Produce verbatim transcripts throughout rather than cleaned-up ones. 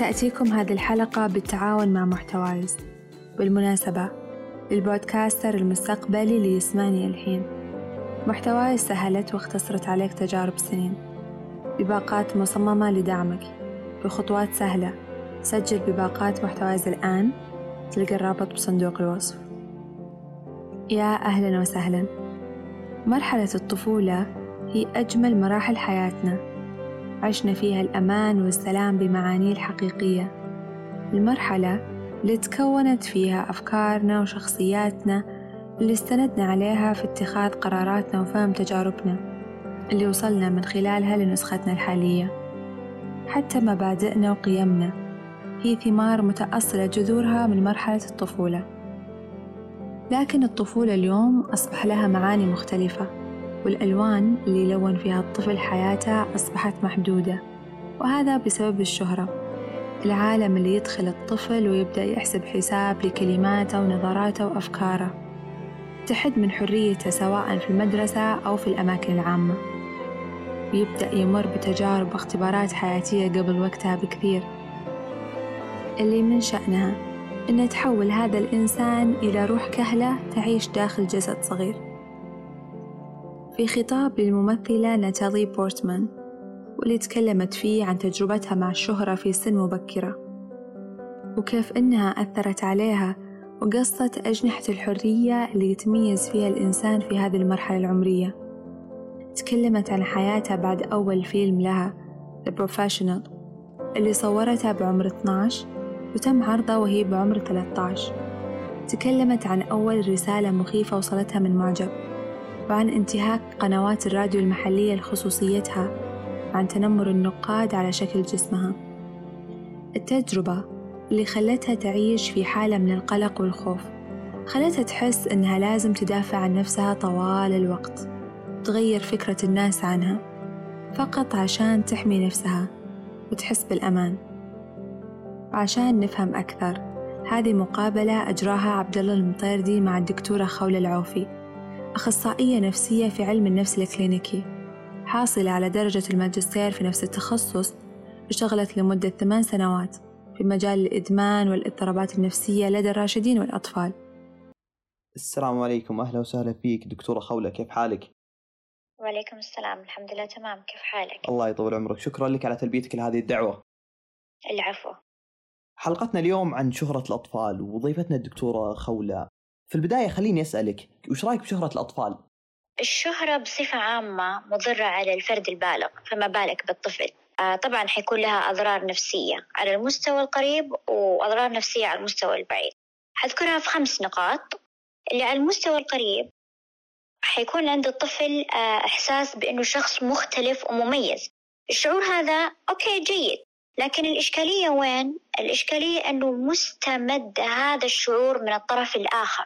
تأتيكم هذه الحلقة بالتعاون مع محتوايز. بالمناسبة للبودكاستر المستقبلي اللي يسمعني الحين، محتوايز سهلت واختصرت عليك تجارب سنين، بباقات مصممة لدعمك بخطوات سهلة. سجل بباقات محتوايز الآن، تلقى الرابط بصندوق الوصف. يا أهلاً وسهلاً. مرحلة الطفولة هي أجمل مراحل حياتنا، عشنا فيها الأمان والسلام بمعانيه الحقيقية، المرحلة اللي تكونت فيها أفكارنا وشخصياتنا، اللي استندنا عليها في اتخاذ قراراتنا وفهم تجاربنا، اللي وصلنا من خلالها لنسختنا الحالية. حتى مبادئنا وقيمنا هي ثمار متأصلة جذورها من مرحلة الطفولة. لكن الطفولة اليوم أصبح لها معاني مختلفة، والألوان اللي لون فيها الطفل حياته أصبحت محدودة، وهذا بسبب الشهرة، العالم اللي يدخل الطفل ويبدأ يحسب حساب لكلماته ونظراته وأفكاره، تحد من حريته سواء في المدرسة أو في الأماكن العامة، ويبدأ يمر بتجارب واختبارات حياتية قبل وقتها بكثير، اللي من شأنها إن تحول هذا الإنسان إلى روح كهلة تعيش داخل جسد صغير. في خطاب للممثلة ناتالي بورتمان، واللي تكلمت فيه عن تجربتها مع الشهرة في سن مبكرة، وكيف إنها أثرت عليها وقصت أجنحة الحرية اللي يتميز فيها الإنسان في هذه المرحلة العمرية. تكلمت عن حياتها بعد أول فيلم لها The Professional اللي صورتها بعمر اثني عشر وتم عرضه وهي بعمر ثلاثة عشر. تكلمت عن أول رسالة مخيفة وصلتها من معجب، وعن انتهاك قنوات الراديو المحلية لخصوصيتها، عن تنمر النقاد على شكل جسمها، التجربة اللي خلتها تعيش في حالة من القلق والخوف، خلتها تحس إنها لازم تدافع عن نفسها طوال الوقت، تغير فكرة الناس عنها فقط عشان تحمي نفسها وتحس بالأمان. عشان نفهم أكثر، هذه مقابلة أجراها عبدالله المطيردي مع الدكتورة خولة العوفي، أخصائية نفسية في علم النفس الكلينيكي، حاصلة على درجة الماجستير في نفس التخصص، اشتغلت لمدة ثمان سنوات في مجال الإدمان والاضطرابات النفسية لدى الراشدين والأطفال. السلام عليكم، أهلا وسهلا فيك دكتورة خولة، كيف حالك؟ وعليكم السلام، الحمد لله تمام، كيف حالك؟ الله يطول عمرك، شكرا لك على تلبيتك لهذه الدعوة. العفو. حلقتنا اليوم عن شهرة الأطفال وضيفتنا الدكتورة خولة. في البداية خليني أسألك، وش رأيك بشهرة الأطفال؟ الشهرة بصفة عامة مضرة على الفرد البالغ، فما بالك بالطفل؟ آه طبعا حيكون لها أضرار نفسية على المستوى القريب وأضرار نفسية على المستوى البعيد. حذكرها في خمس نقاط. اللي على المستوى القريب، حيكون عند الطفل إحساس بأنه شخص مختلف ومميز. الشعور هذا أوكي جيد، لكن الإشكالية وين؟ الإشكالية أنه مستمد هذا الشعور من الطرف الآخر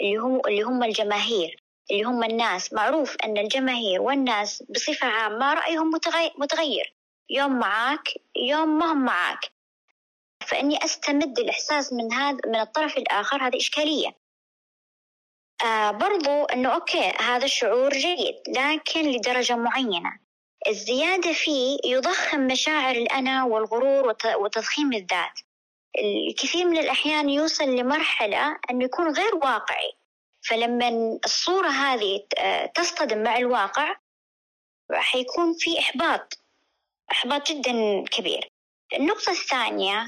اللي هم اللي هم الجماهير، اللي هم الناس. معروف أن الجماهير والناس بصفة عامة رأيهم متغير، يوم معاك يوم ما هم معاك، فإني أستمد الإحساس من هذا من الطرف الآخر، هذه إشكالية. آه برضو أنه أوكي هذا الشعور جيد، لكن لدرجة معينة الزيادة فيه يضخم مشاعر الأنا والغرور وتضخيم الذات. الكثير من الأحيان يوصل لمرحلة أنه يكون غير واقعي، فلما الصورة هذه تصطدم مع الواقع حيكون في إحباط إحباط جدا كبير. النقطة الثانية،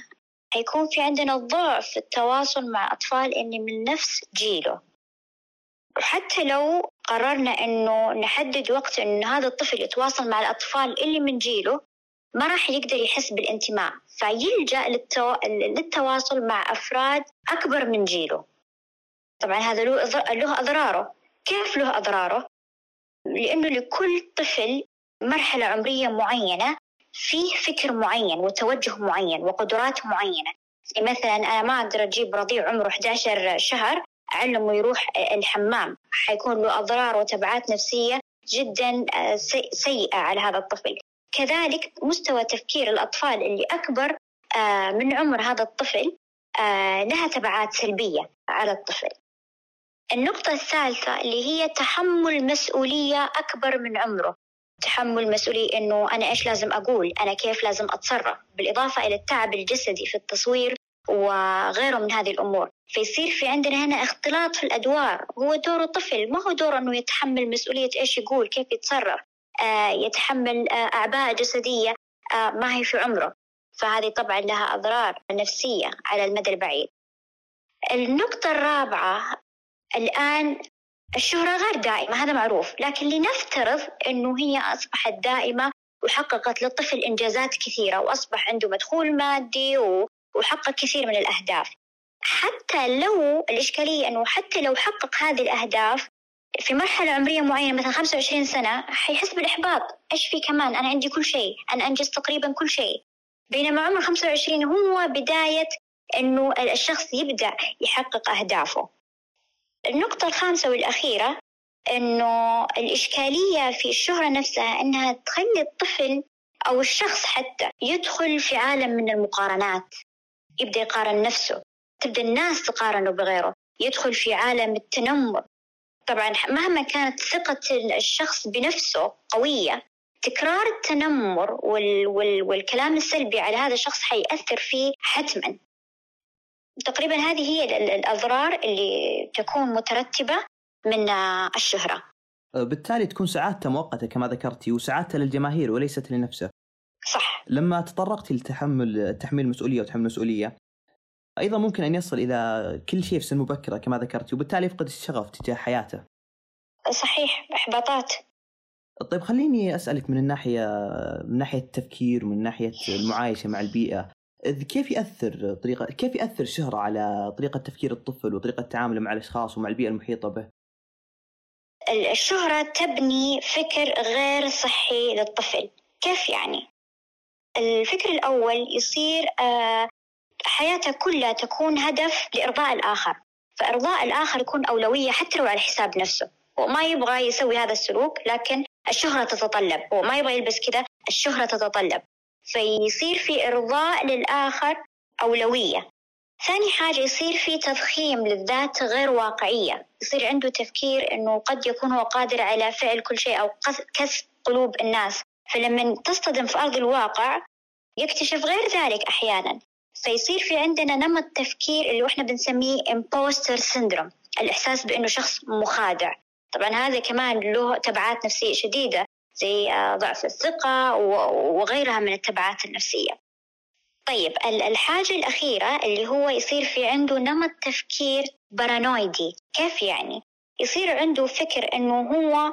حيكون في عندنا الضعف في التواصل مع أطفال إن من نفس جيله. وحتى لو قررنا أنه نحدد وقت أنه هذا الطفل يتواصل مع الأطفال اللي من جيله، ما راح يقدر يحس بالانتماء، فيلجأ للتو... للتواصل مع أفراد أكبر من جيله. طبعا هذا له, أضر... له أضراره. كيف له أضراره؟ لأنه لكل طفل مرحلة عمرية معينة فيه فكر معين وتوجه معين وقدرات معينة. مثلا أنا ما أقدر أجيب رضيع عمره أحد عشر شهر علمه يروح الحمام، حيكون له أضرار وتبعات نفسية جدا سيئة على هذا الطفل. كذلك مستوى تفكير الأطفال اللي أكبر من عمر هذا الطفل لها تبعات سلبية على الطفل. النقطة الثالثة اللي هي تحمل مسؤولية أكبر من عمره. تحمل مسؤولية إنه أنا إيش لازم أقول، أنا كيف لازم أتصرف، بالإضافة إلى التعب الجسدي في التصوير وغيره من هذه الأمور. فيصير في عندنا هنا اختلاط في الأدوار. هو دوره طفل، ما هو دوره إنه يتحمل مسؤولية إيش يقول، كيف يتصرف، آه يتحمل آه أعباء جسدية آه ما هي في عمره. فهذه طبعا لها أضرار نفسية على المدى البعيد. النقطة الرابعة، الآن الشهرة غير دائمة، هذا معروف، لكن لنفترض أنه هي أصبحت دائمة وحققت للطفل إنجازات كثيرة وأصبح عنده مدخول مادي وحقق كثير من الأهداف. حتى لو الإشكالية أنه حتى لو حقق هذه الأهداف في مرحلة عمرية معينة، مثلا خمسة وعشرين سنة، حيحس بالإحباط. إيش في كمان؟ أنا عندي كل شيء، أنا أنجز تقريبا كل شيء. بينما عمر خمسة وعشرين هو بداية أنه الشخص يبدأ يحقق أهدافه. النقطة الخامسة والأخيرة، أنه الإشكالية في الشهرة نفسها أنها تخلي الطفل أو الشخص حتى يدخل في عالم من المقارنات، يبدأ يقارن نفسه، تبدأ الناس تقارنه بغيره، يدخل في عالم التنمر. طبعا مهما كانت ثقة الشخص بنفسه قوية، تكرار التنمر وال... وال... والكلام السلبي على هذا الشخص حيأثر فيه حتما. تقريبا هذه هي الأضرار اللي تكون مترتبة من الشهرة. بالتالي تكون سعادتها مؤقتة كما ذكرتي، وسعادتها للجماهير وليست لنفسها. صح. لما تطرقت لتحمل تحميل مسؤولية وتحمل مسؤولية، أيضا ممكن أن يصل إلى كل شيء في سن مبكرة كما ذكرتي، وبالتالي يفقد الشغف تجاه حياته. صحيح، إحباطات. طيب خليني أسألك من الناحية من ناحية التفكير ومن ناحية المعايشة مع البيئة، إذ كيف يأثر طريقة كيف يأثر الشهرة على طريقة تفكير الطفل وطريقة تعامله مع الأشخاص ومع البيئة المحيطة به؟ الشهرة تبني فكر غير صحي للطفل. كيف يعني؟ الفكر الأول يصير حياته كلها تكون هدف لإرضاء الآخر، فإرضاء الآخر يكون أولوية حتى لو على حساب نفسه. وما يبغى يسوي هذا السلوك لكن الشهرة تتطلب، وما يبغى يلبس كذا الشهرة تتطلب، فيصير في إرضاء للآخر أولوية. ثاني حاجة، يصير في تضخيم للذات غير واقعية، يصير عنده تفكير أنه قد يكون هو قادر على فعل كل شيء أو كسب قلوب الناس، فلما تصطدم في أرض الواقع يكتشف غير ذلك أحيانا. فيصير في عندنا نمط تفكير اللي احنا بنسميه إمبوستر سيندروم، الإحساس بأنه شخص مخادع. طبعا هذا كمان له تبعات نفسية شديدة زي ضعف الثقة وغيرها من التبعات النفسية. طيب الحاجة الأخيرة اللي هو يصير في عنده نمط تفكير بارانويدي. كيف يعني؟ يصير عنده فكر أنه هو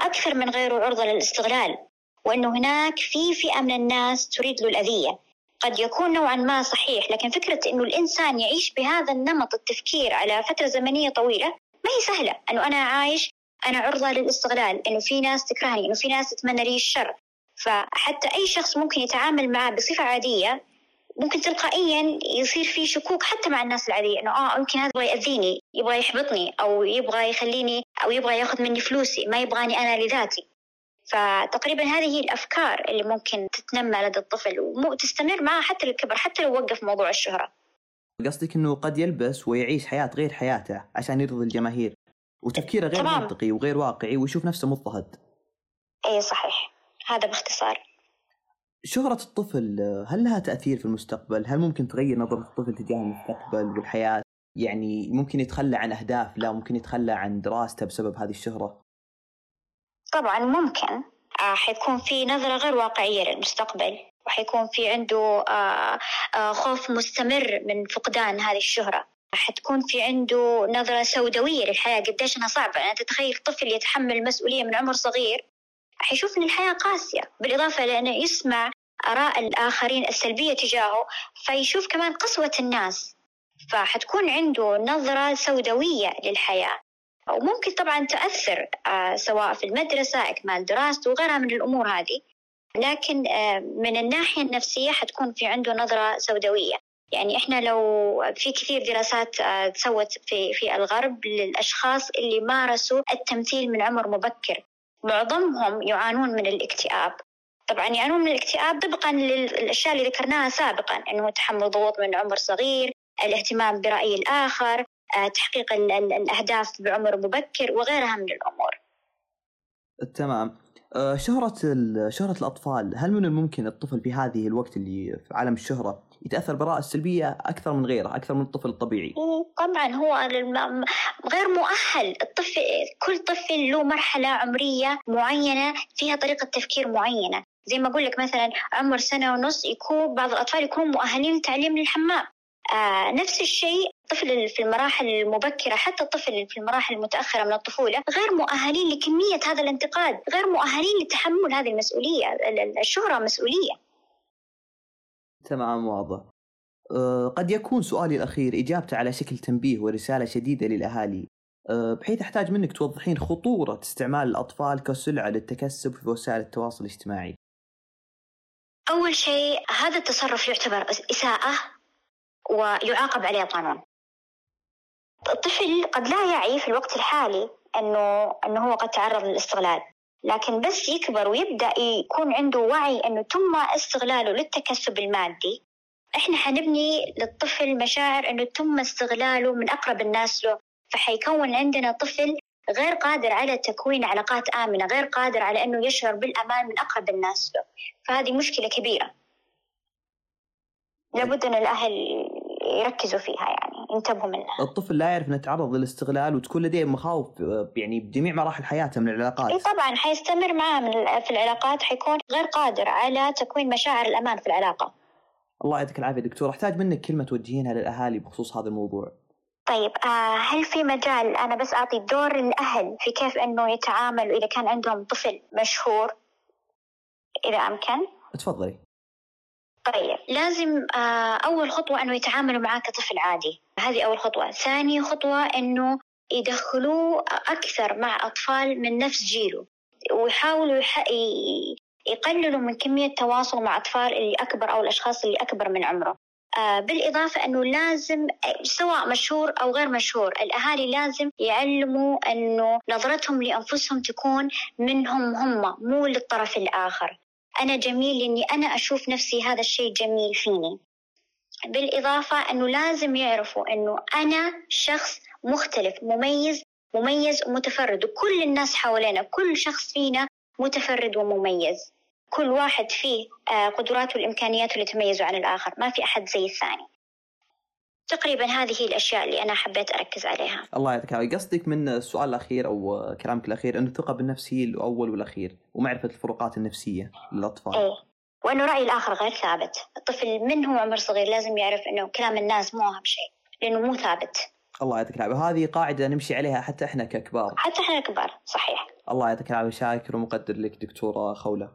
أكثر من غيره عرضة للاستغلال، وأنه هناك في فئة من الناس تريد له الأذية. قد يكون نوعا ما صحيح، لكن فكرة أنه الإنسان يعيش بهذا النمط التفكير على فترة زمنية طويلة ما هي سهلة. أنه أنا عايش، أنا عرضة للاستغلال، إنه في ناس تكرهني، إنه في ناس تتمنى لي الشر. فحتى أي شخص ممكن يتعامل معه بصفة عادية ممكن تلقائيا يصير فيه شكوك حتى مع الناس العادية، إنه آه ممكن هذا يبغى يأذيني، يبغى يحبطني، أو يبغى يخليني، أو يبغى ياخذ مني فلوسي، ما يبغاني أنا لذاتي. فتقريبا هذه هي الأفكار اللي ممكن تتنمى لدى الطفل وتستمر معه حتى للكبر، حتى لو وقف موضوع الشهرة. قصدك إنه قد يلبس ويعيش حياة غير حياته عشان يرضي الجماهير، وتفكيره غير طبعاً منطقي وغير واقعي، ويشوف نفسه مضطهد. أي صحيح، هذا باختصار. شهرة الطفل هل لها تأثير في المستقبل؟ هل ممكن تغير نظرة الطفل تجاه المستقبل والحياة؟ يعني ممكن يتخلى عن أهداف، لا ممكن يتخلى عن دراسته بسبب هذه الشهرة؟ طبعا ممكن. حيكون في نظرة غير واقعية للمستقبل، وحيكون في عنده خوف مستمر من فقدان هذه الشهرة، حتكون في عنده نظرة سوداوية للحياة، قديش أنها صعبة. أنا تتخيل طفل يتحمل مسؤولية من عمر صغير، حيشوف أن الحياة قاسية، بالإضافة لأنه يسمع آراء الآخرين السلبية تجاهه، فيشوف كمان قسوة الناس، فحتكون عنده نظرة سوداوية للحياة. وممكن طبعا تأثر سواء في المدرسة، إكمال دراسته وغيرها من الأمور هذه، لكن من الناحية النفسية حتكون في عنده نظرة سوداوية. يعني إحنا لو في كثير دراسات تسوت في في الغرب للأشخاص اللي مارسوا التمثيل من عمر مبكر، معظمهم يعانون من الاكتئاب. طبعا يعانون من الاكتئاب طبقا للأشياء اللي ذكرناها سابقا، إنه تحمل ضغوط من عمر صغير، الاهتمام برأي الآخر، تحقيق الأهداف بعمر مبكر وغيرها من الأمور. تمام. شهرة شهرة الأطفال، هل من الممكن الطفل في هذه الوقت اللي في عالم الشهرة يتأثر براءة السلبية أكثر من غيره، أكثر من الطفل الطبيعي؟ طبعا هو غير مؤهل. الطفل، كل طفل له مرحلة عمرية معينة فيها طريقة تفكير معينة. زي ما أقول لك مثلا عمر سنة ونص يكون بعض الأطفال يكونوا مؤهلين لتعليم الحمام. آه نفس الشيء الطفل في المراحل المبكرة، حتى الطفل في المراحل المتأخرة من الطفولة غير مؤهلين لكمية هذا الانتقاد، غير مؤهلين لتحمل هذه المسؤولية. الشهرة مسؤولية. تمام، واضح. أه قد يكون سؤالي الأخير إجابته على شكل تنبيه ورسالة شديدة للأهالي، أه بحيث أحتاج منك توضحين خطورة استعمال الأطفال كسلعة للتكسب في وسائل التواصل الاجتماعي. أول شيء هذا التصرف يعتبر إساءة ويعاقب عليه قانون. الطفل قد لا يعي في الوقت الحالي أنه أنه هو قد تعرض للاستغلال، لكن بس يكبر ويبدأ يكون عنده وعي أنه تم استغلاله للتكسب المادي، إحنا حنبني للطفل مشاعر أنه تم استغلاله من أقرب الناس له، فحيكون عندنا طفل غير قادر على تكوين علاقات آمنة، غير قادر على أنه يشعر بالأمان من أقرب الناس له، فهذه مشكلة كبيرة لابد أن الأهل يركزوا فيها، يعني ينتبهوا منها. الطفل لا يعرف أن يتعرض للاستغلال وتكون لديه مخاوف يعني بجميع مراحل حياته من العلاقات. إيه طبعا حيستمر معاه في العلاقات، حيكون غير قادر على تكوين مشاعر الأمان في العلاقة. الله يعطيك العافية دكتور. أحتاج منك كلمة توجهينها للأهالي بخصوص هذا الموضوع. طيب، آه هل في مجال أنا بس أعطي دور الأهل في كيف أنه يتعاملوا إذا كان عندهم طفل مشهور إذا أمكن؟ تفضلي. طيب، لازم آه أول خطوة أنه يتعاملوا معاه كطفل عادي، هذه أول خطوة. ثاني خطوة أنه يدخلوه أكثر مع أطفال من نفس جيله، ويحاولوا يح... يقللوا من كمية تواصل مع أطفال اللي أكبر أو الأشخاص اللي أكبر من عمره. آه بالإضافة أنه لازم سواء مشهور أو غير مشهور، الأهالي لازم يعلموا أنه نظرتهم لأنفسهم تكون منهم هم، مو للطرف الآخر. أنا جميل لأني أنا أشوف نفسي، هذا الشيء جميل فيني. بالإضافة أنه لازم يعرفوا أنه أنا شخص مختلف، مميز مميز ومتفرد، وكل الناس حوالينا كل شخص فينا متفرد ومميز، كل واحد فيه قدراته والإمكانيات اللي تميزه عن الآخر، ما في أحد زي الثاني. تقريبا هذه الأشياء اللي أنا حبيت أركز عليها. الله يعطيك. قصدك من السؤال الأخير أو كلامك الأخير أن الثقة بالنفس هي الأول والأخير، ومعرفة الفروقات النفسية للأطفال. إيه، وأنه رأي الآخر غير ثابت. الطفل من هو عمر صغير لازم يعرف أنه كلام الناس مو أهم شيء، لأنه مو ثابت. الله يعطيك العافية. هذه قاعدة نمشي عليها حتى إحنا ككبار. حتى إحنا كبار، صحيح. الله يعطيك العافية. شاكر ومقدر لك دكتورة خولة.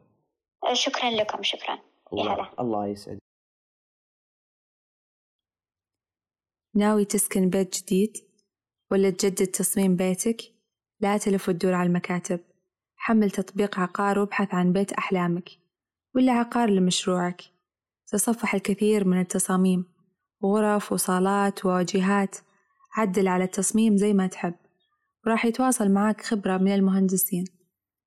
شكرا لكم. شكرا. الله, الله يسعد. ناوي تسكن بيت جديد ولا تجدد تصميم بيتك؟ لا تلف وتدور على المكاتب، حمل تطبيق عقار وابحث عن بيت أحلامك ولا عقار لمشروعك. تصفح الكثير من التصاميم، غرف وصالات وواجهات، عدل على التصميم زي ما تحب، وراح يتواصل معاك خبرة من المهندسين،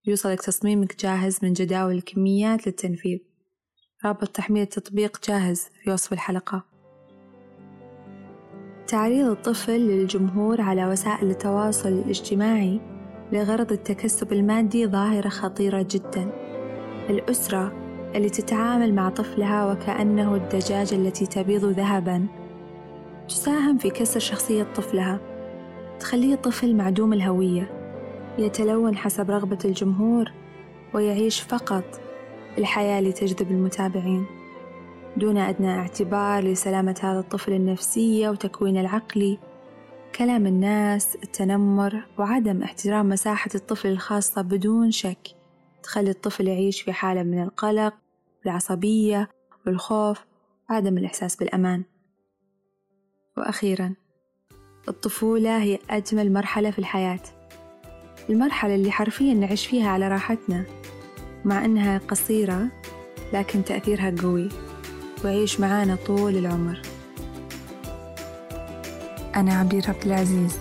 يوصلك تصميمك جاهز من جداول الكميات للتنفيذ. رابط تحميل التطبيق جاهز في وصف الحلقة. تعريض الطفل للجمهور على وسائل التواصل الاجتماعي لغرض التكسب المادي ظاهرة خطيرة جدا. الأسرة اللي تتعامل مع طفلها وكأنه الدجاجة التي تبيض ذهبا تساهم في كسر شخصية طفلها، تخليه طفل معدوم الهوية، يتلون حسب رغبة الجمهور ويعيش فقط الحياة لتجذب المتابعين دون أدنى اعتبار لسلامة هذا الطفل النفسية وتكوين العقلي. كلام الناس، التنمر، وعدم احترام مساحة الطفل الخاصة بدون شك تخلي الطفل يعيش في حالة من القلق والعصبية والخوف وعدم الإحساس بالأمان. وأخيرا، الطفولة هي أجمل مرحلة في الحياة، المرحلة اللي حرفياً نعيش فيها على راحتنا، مع أنها قصيرة لكن تأثيرها قوي ويعيش معانا طول العمر. أنا عبير عبد العزيز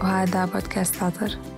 وهذا بودكاست عطر.